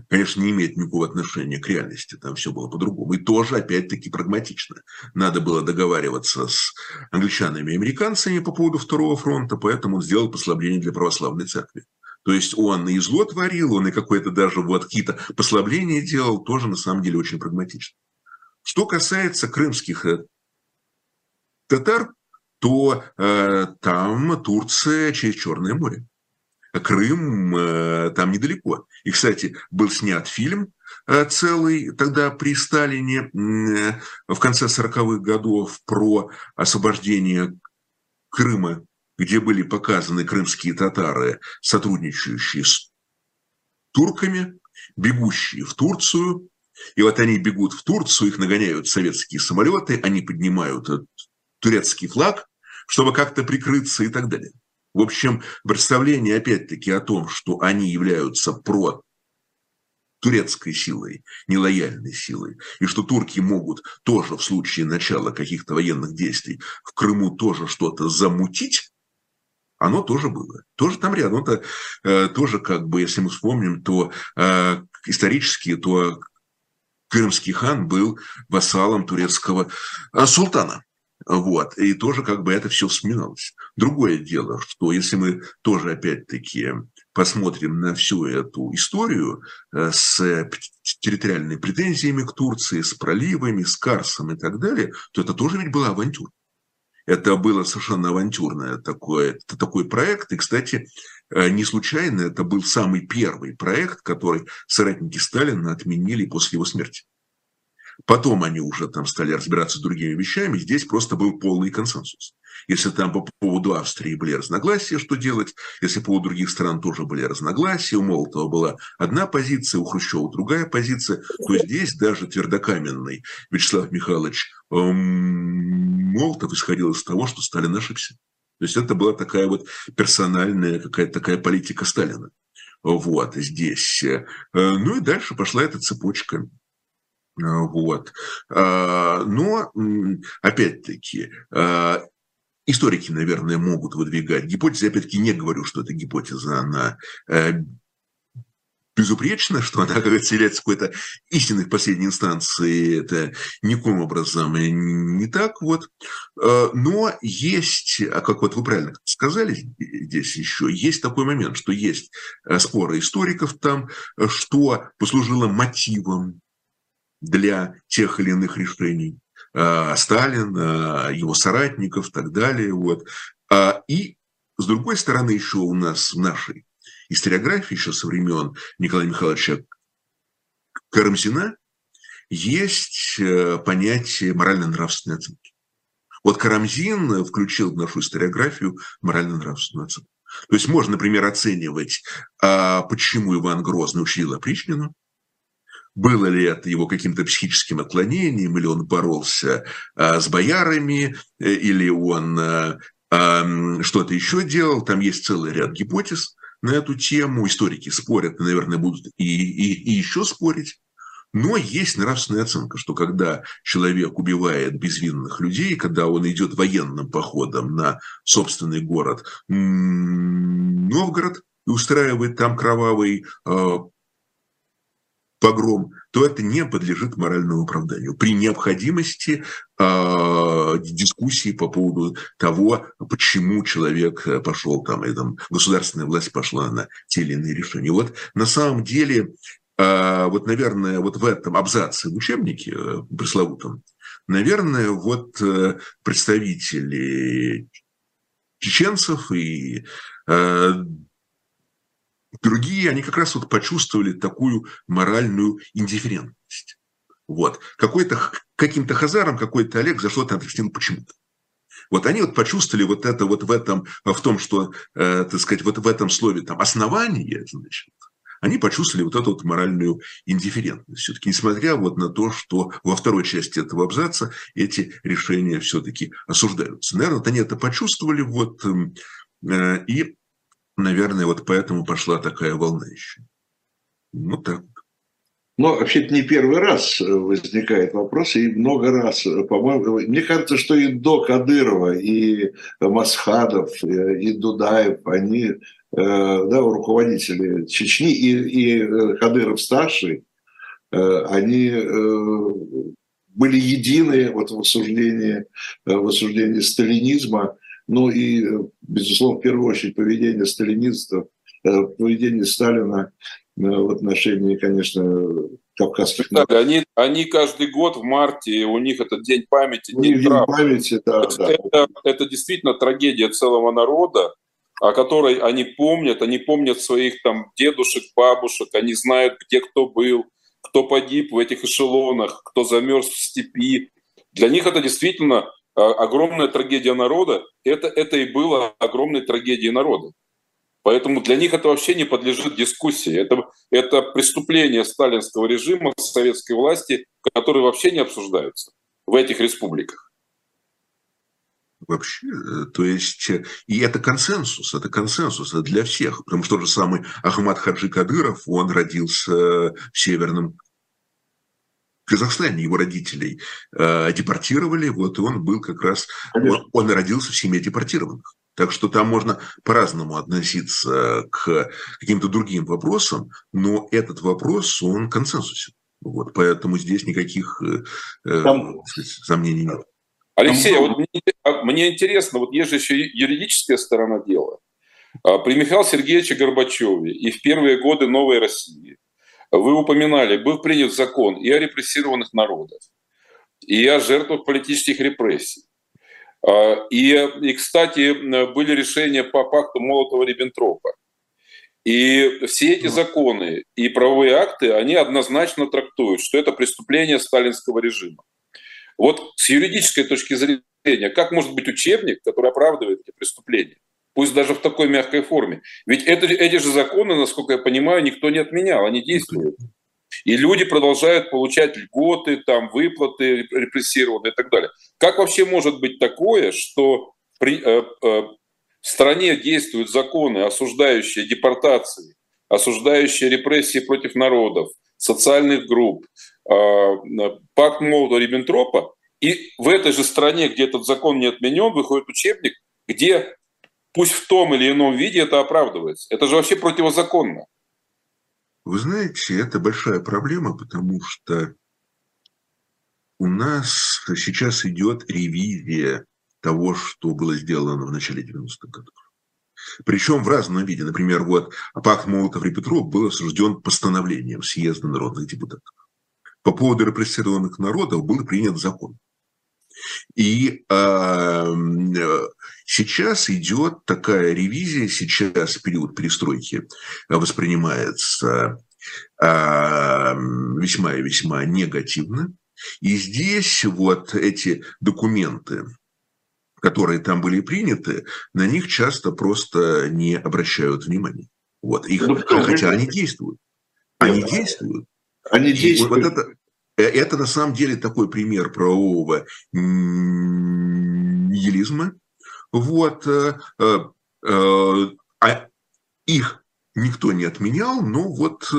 конечно, не имеет никакого отношения к реальности, там все было по-другому. И тоже, опять-таки, прагматично. Надо было договариваться с англичанами и американцами по поводу Второго фронта, поэтому он сделал послабление для православной церкви. То есть он и зло творил, он и какое-то даже вот какие-то послабления делал, тоже на самом деле очень прагматично. Что касается крымских татар, то там Турция через Черное море. Крым там недалеко. И, кстати, был снят фильм целый тогда при Сталине в конце 40-х годов про освобождение Крыма, где были показаны крымские татары, сотрудничающие с турками, бегущие в Турцию. И вот они бегут в Турцию, их нагоняют советские самолеты, они поднимают турецкий флаг, чтобы как-то прикрыться и так далее. В общем, представление, опять-таки, о том, что они являются протурецкой силой, нелояльной силой, и что турки могут тоже в случае начала каких-то военных действий в Крыму тоже что-то замутить, оно тоже было. Тоже там рядом. Это, тоже, как бы, если мы вспомним, то исторически, то крымский хан был вассалом турецкого султана. Вот. И тоже как бы это все вспоминалось. Другое дело, что если мы тоже опять-таки посмотрим на всю эту историю с территориальными претензиями к Турции, с проливами, с Карсом и так далее, то это тоже ведь была авантюра. Это было совершенно авантюрное такой проект. И, кстати, не случайно это был самый первый проект, который соратники Сталина отменили после его смерти. Потом они уже там стали разбираться с другими вещами. Здесь просто был полный консенсус. Если там по поводу Австрии были разногласия, что делать, если по поводу других стран тоже были разногласия, у Молотова была одна позиция, у Хрущева другая позиция, то здесь даже твердокаменный Вячеслав Михайлович Молотов исходил из того, что Сталин ошибся. То есть это была такая вот персональная какая-то такая политика Сталина. Вот здесь. Ну и дальше пошла эта цепочка. Вот. Но, опять-таки, историки, наверное, могут выдвигать гипотезы. Я, опять-таки, не говорю, что эта гипотеза, она безупречна, что она, как говорится, является какой-то истинной в последней инстанции. Это никаким образом не так. Вот. Но есть, как вот вы правильно сказали здесь еще, есть такой момент, что есть споры историков там, что послужило мотивом для тех или иных решений Сталин, его соратников и так далее. Вот. И, с другой стороны, еще у нас в нашей историографии, еще со времен Николая Михайловича Карамзина, есть понятие морально-нравственной оценки. Вот Карамзин включил в нашу историографию морально-нравственную оценку. То есть можно, например, оценивать, почему Иван Грозный учредил опричнину, было ли это его каким-то психическим отклонением, или он боролся с боярами, или он что-то еще делал. Там есть целый ряд гипотез на эту тему. Историки спорят, наверное, будут и еще спорить. Но есть нравственная оценка, что когда человек убивает безвинных людей, когда он идет военным походом на собственный город Новгород и устраивает там кровавый погром, то это не подлежит моральному оправданию. При необходимости дискуссии по поводу того, почему человек пошел там, и там государственная власть пошла на те или иные решения. Вот на самом деле, вот, наверное, вот в этом абзаце в учебнике пресловутом, наверное, вот представители чеченцев и другие, они как раз вот почувствовали такую моральную индифферентность. Вот. Каким-то хазаром какой-то Олег за что-то ответил почему-то. Вот они вот почувствовали вот это вот в этом, в том, что, так сказать, вот в этом слове там «основание», значит, они почувствовали вот эту вот моральную индифферентность. Все-таки несмотря вот на то, что во второй части этого абзаца эти решения все-таки осуждаются. Наверное, вот они это почувствовали вот и Наверное, вот поэтому пошла такая волна еще. Ну так. Но вообще-то не первый раз возникает вопрос, и много раз, по-моему, мне кажется, что и до Кадырова, и Масхадов, и Дудаев, они, да, руководители Чечни, и Кадыров-старший, они были едины вот в осуждении сталинизма, ну и, безусловно, в первую очередь поведение сталинистов, поведение Сталина в отношении, конечно, кавказских. Да, они каждый год в марте, у них этот день памяти, день памяти, да, это действительно трагедия целого народа, о которой они помнят своих там дедушек, бабушек, они знают, где кто был, кто погиб в этих эшелонах, кто замерз в степи. Для них это действительно огромная трагедия народа, это и было огромной трагедией народа. Поэтому для них это вообще не подлежит дискуссии. Это преступление сталинского режима, советской власти, которые вообще не обсуждаются в этих республиках. Вообще, то есть, и это консенсус для всех. Потому что тот же самый Ахмад Хаджи-Кадыров, он родился в Северном Казахстане, его родителей депортировали, вот он был как раз, он родился в семье депортированных. Так что там можно по-разному относиться к каким-то другим вопросам, но этот вопрос, он консенсусен. Вот, поэтому здесь никаких сомнений нет. Алексей, вот мне интересно, вот есть же еще юридическая сторона дела. При Михаиле Сергеевиче Горбачеве и в первые годы Новой России, вы упоминали, был принят закон и о репрессированных народах, и о жертвах политических репрессий. И, кстати, были решения по пакту Молотова-Риббентропа. И все эти законы и правовые акты, они однозначно трактуют, что это преступление сталинского режима. Вот с юридической точки зрения, как может быть учебник, который оправдывает эти преступления, пусть даже в такой мягкой форме? Ведь эти же законы, насколько я понимаю, никто не отменял, они действуют. И люди продолжают получать льготы, там, выплаты репрессированные и так далее. Как вообще может быть такое, что в стране действуют законы, осуждающие депортации, осуждающие репрессии против народов, социальных групп, пакт Молотова-Риббентропа, и в этой же стране, где этот закон не отменен, выходит учебник, где пусть в том или ином виде это оправдывается. Это же вообще противозаконно. Вы знаете, это большая проблема, потому что у нас сейчас идет ревизия того, что было сделано в начале 90-х годов. Причем в разном виде. Например, вот пакт Молотова-Риббентропа был осужден постановлением Съезда народных депутатов. По поводу репрессированных народов был принят закон. И сейчас идет такая ревизия, сейчас период перестройки воспринимается весьма и весьма негативно. И здесь вот эти документы, которые там были приняты, на них часто просто не обращают внимания. Вот. Их, хотя они действуют. Они действуют. Вот это на самом деле такой пример правового нигилизма. Вот. Их никто не отменял, но вот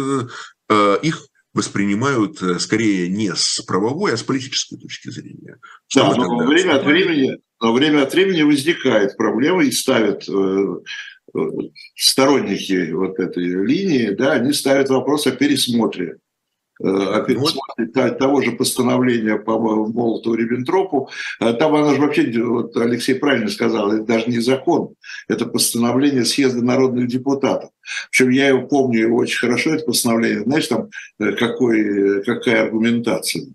их воспринимают скорее не с правовой, а с политической точки зрения. Да, но время от времени возникает проблема и ставят... сторонники вот этой линии, да, они ставят вопрос о пересмотре того же постановления по Молотову-Риббентропу. Там она же вообще, вот Алексей правильно сказал, это даже не закон, это постановление Съезда народных депутатов. Причем я его помню очень хорошо, это постановление. Знаешь, там какая аргументация?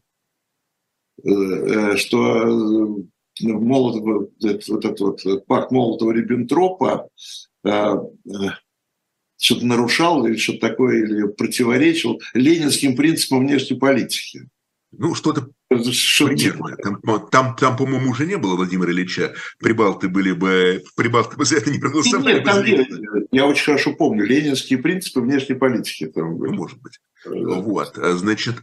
Что Молотов, вот этот вот пакт Молотова-Риббентропа что-то нарушал или что-то такое, или противоречил ленинским принципам внешней политики. Ну, что-то примерное. Там, по-моему, уже не было Владимира Ильича. Прибалты бы за это не проголосовали. Нет, там я очень хорошо помню. Ленинские принципы внешней политики. Там были. Ну, может быть. Да. Вот. Значит,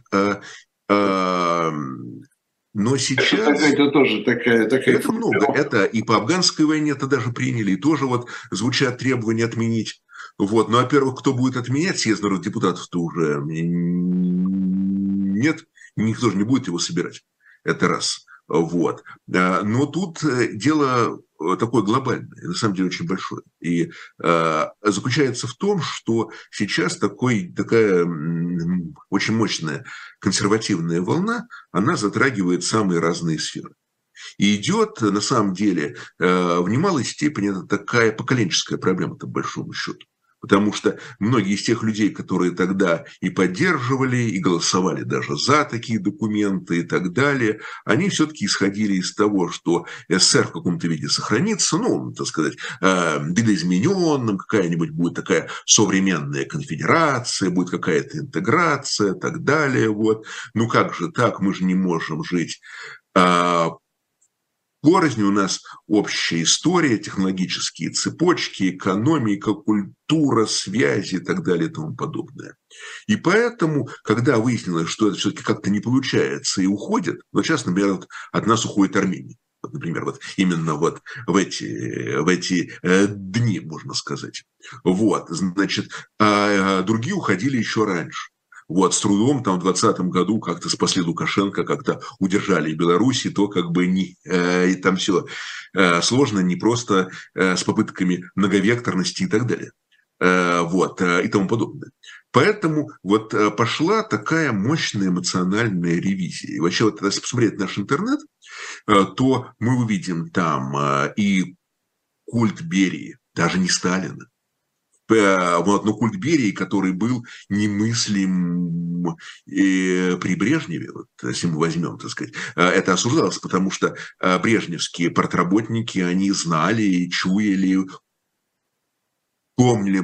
Но сейчас... Это тоже такая... Это много. Это и по афганской войне это даже приняли. И тоже вот звучат требования отменить. Вот. Но, во-первых, кто будет отменять съезд народных депутатов-то уже нет. Никто же не будет его собирать. Это раз. Вот. Но тут дело такое глобальное, на самом деле очень большое. И заключается в том, что сейчас такая очень мощная консервативная волна, она затрагивает самые разные сферы. И идет, на самом деле, в немалой степени это такая поколенческая проблема-то, по большому счету. Потому что многие из тех людей, которые тогда и поддерживали, и голосовали даже за такие документы и так далее, они все-таки исходили из того, что СССР в каком-то виде сохранится, ну, так сказать, видоизмененным, какая-нибудь будет такая современная конфедерация, будет какая-то интеграция и так далее. Вот. Ну как же так, мы же не можем жить... Порознь, у нас общая история, технологические цепочки, экономика, культура, связи и так далее и тому подобное. И поэтому, когда выяснилось, что это все-таки как-то не получается и уходит, вот сейчас, например, вот от нас уходит Армения. Вот, например, вот именно вот в эти дни, можно сказать. Вот, значит, а другие уходили еще раньше. Вот, с трудом там в 2020 году как-то спасли Лукашенко, как-то удержали Беларусь, и то как бы не... И там все сложно, не просто с попытками многовекторности и так далее. Вот, и тому подобное. Поэтому вот пошла такая мощная эмоциональная ревизия. И вообще, вот если посмотреть наш интернет, то мы увидим там и культ Берии, даже не Сталина. Вот, но культ Берии, который был немыслим при Брежневе, вот, если мы возьмем, так сказать, это осуждалось, потому что брежневские партработники, они знали, чуяли, помнили,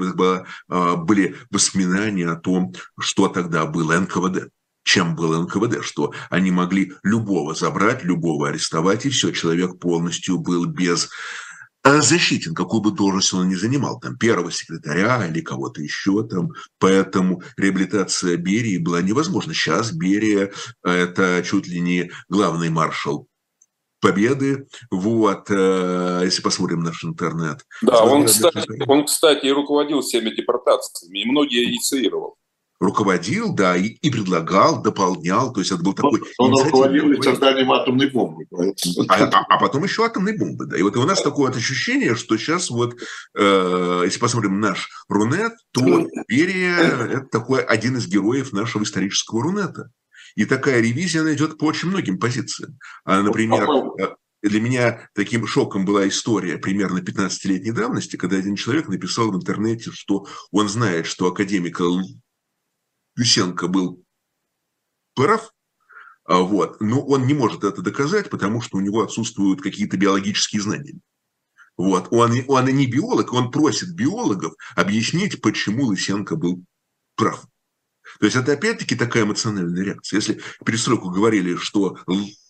были воспоминания о том, что тогда было НКВД. Чем было НКВД, что они могли любого забрать, любого арестовать, и все, человек полностью был без... защитен, какую бы должность он ни занимал, там, первого секретаря или кого-то еще там, поэтому реабилитация Берии была невозможна. Сейчас Берия – это чуть ли не главный маршал Победы, вот, если посмотрим наш интернет. Да, он, кстати, и руководил всеми депортациями, и многие инициировал. Руководил, да, и предлагал, дополнял, то есть это был такой... Он руководил и созданием атомной бомбы. А потом еще атомной бомбы, да. И вот у нас такое ощущение, что сейчас вот, если посмотрим наш Рунет, то Берия – это такой один из героев нашего исторического Рунета. И такая ревизия, она идет по очень многим позициям. Например, для меня таким шоком была история примерно 15-летней давности, когда один человек написал в интернете, что он знает, что академика... Лысенко был прав, вот, но он не может это доказать, потому что у него отсутствуют какие-то биологические знания. Вот. Он не биолог, он просит биологов объяснить, почему Лысенко был прав. То есть это опять-таки такая эмоциональная реакция. Если перестройку говорили, что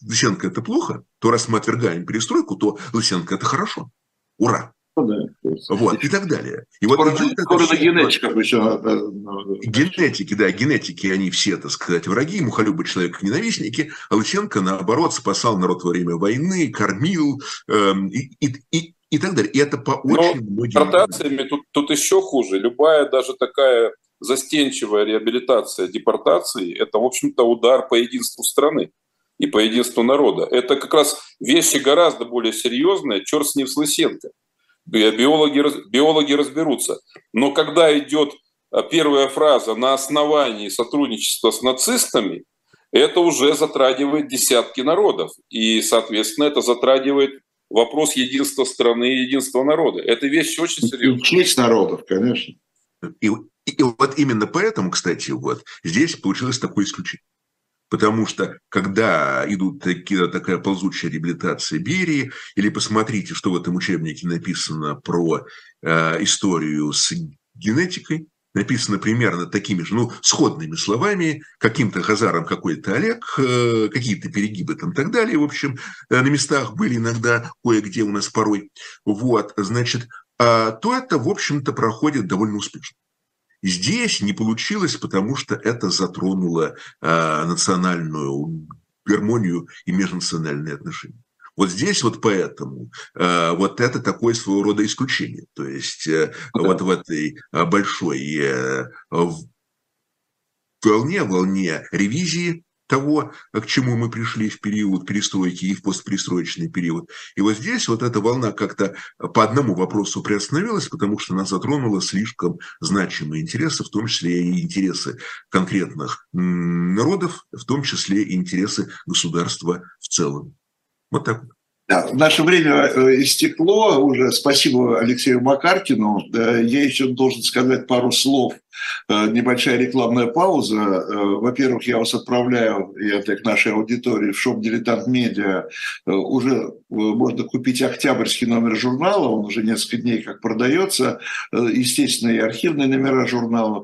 Лысенко – это плохо, то раз мы отвергаем перестройку, то Лысенко – это хорошо. Ура! Ну, да. Вот, и так далее. И вот генетиков еще. Генетики, да, генетики, они все, так сказать, враги, Мухолюбы человек-ненавистники, а Лысенко, наоборот, спасал народ во время войны, кормил и так далее. И это по очень многим... Депортациями тут еще хуже. Любая даже такая застенчивая реабилитация депортации, это, в общем-то, удар по единству страны и по единству народа. Это как раз вещи гораздо более серьезные, черт с ним с Лысенко. Биологи разберутся. Но когда идет первая фраза на основании сотрудничества с нацистами, это уже затрагивает десятки народов. И, соответственно, это затрагивает вопрос единства страны и единства народа. Это вещь очень серьезная. Честь народов, конечно. И вот именно поэтому, кстати, вот здесь получилось такое исключение. Потому что, когда идут такая ползучая реабилитация Берии, или посмотрите, что в этом учебнике написано про историю с генетикой, написано примерно такими же, ну, сходными словами, каким-то Хазаром какой-то Олег, какие-то перегибы там и так далее, в общем, на местах были иногда кое-где у нас порой, вот, значит, то это, в общем-то, проходит довольно успешно. Здесь не получилось, потому что это затронуло национальную гармонию и межнациональные отношения. Вот здесь вот поэтому вот это такое своего рода исключение. То есть вот в этой большой волне ревизии того, к чему мы пришли в период перестройки и в постперестроечный период. И вот здесь вот эта волна как-то по одному вопросу приостановилась, потому что она затронула слишком значимые интересы, в том числе и интересы конкретных народов, в том числе и интересы государства в целом. Вот так вот. Да, наше время истекло уже. Спасибо Алексею Макаркину. Я еще должен сказать пару слов. Небольшая рекламная пауза. Во-первых, я вас отправляю, я так нашей аудитории, в шоп «Дилетант Медиа». Уже можно купить октябрьский номер журнала. Он уже несколько дней как продается. Естественно, и архивные номера журнала.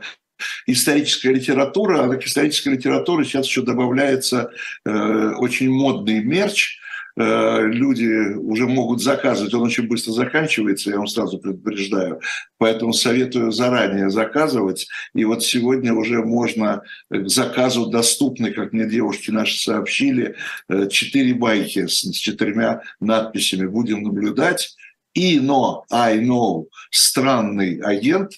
Историческая литература. А к исторической литературе сейчас еще добавляется очень модный мерч. Люди уже могут заказывать, он очень быстро заканчивается, я вам сразу предупреждаю, поэтому советую заранее заказывать. И вот сегодня уже можно к заказу доступны, как мне девушки наши сообщили, 4 байки с 4 надписями «Будем наблюдать», «Ино», «I know», «Странный агент»,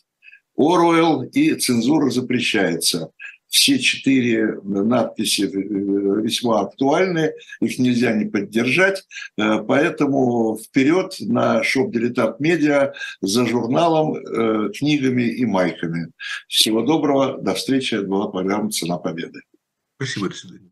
«Оруэлл» и «Цензура запрещается». Все 4 надписи весьма актуальны, их нельзя не поддержать. Поэтому вперед на шоп «Дилетант Медиа» за журналом, книгами и майками. Всего доброго, до встречи. Это была программа «Цена победы». Спасибо, до свидания.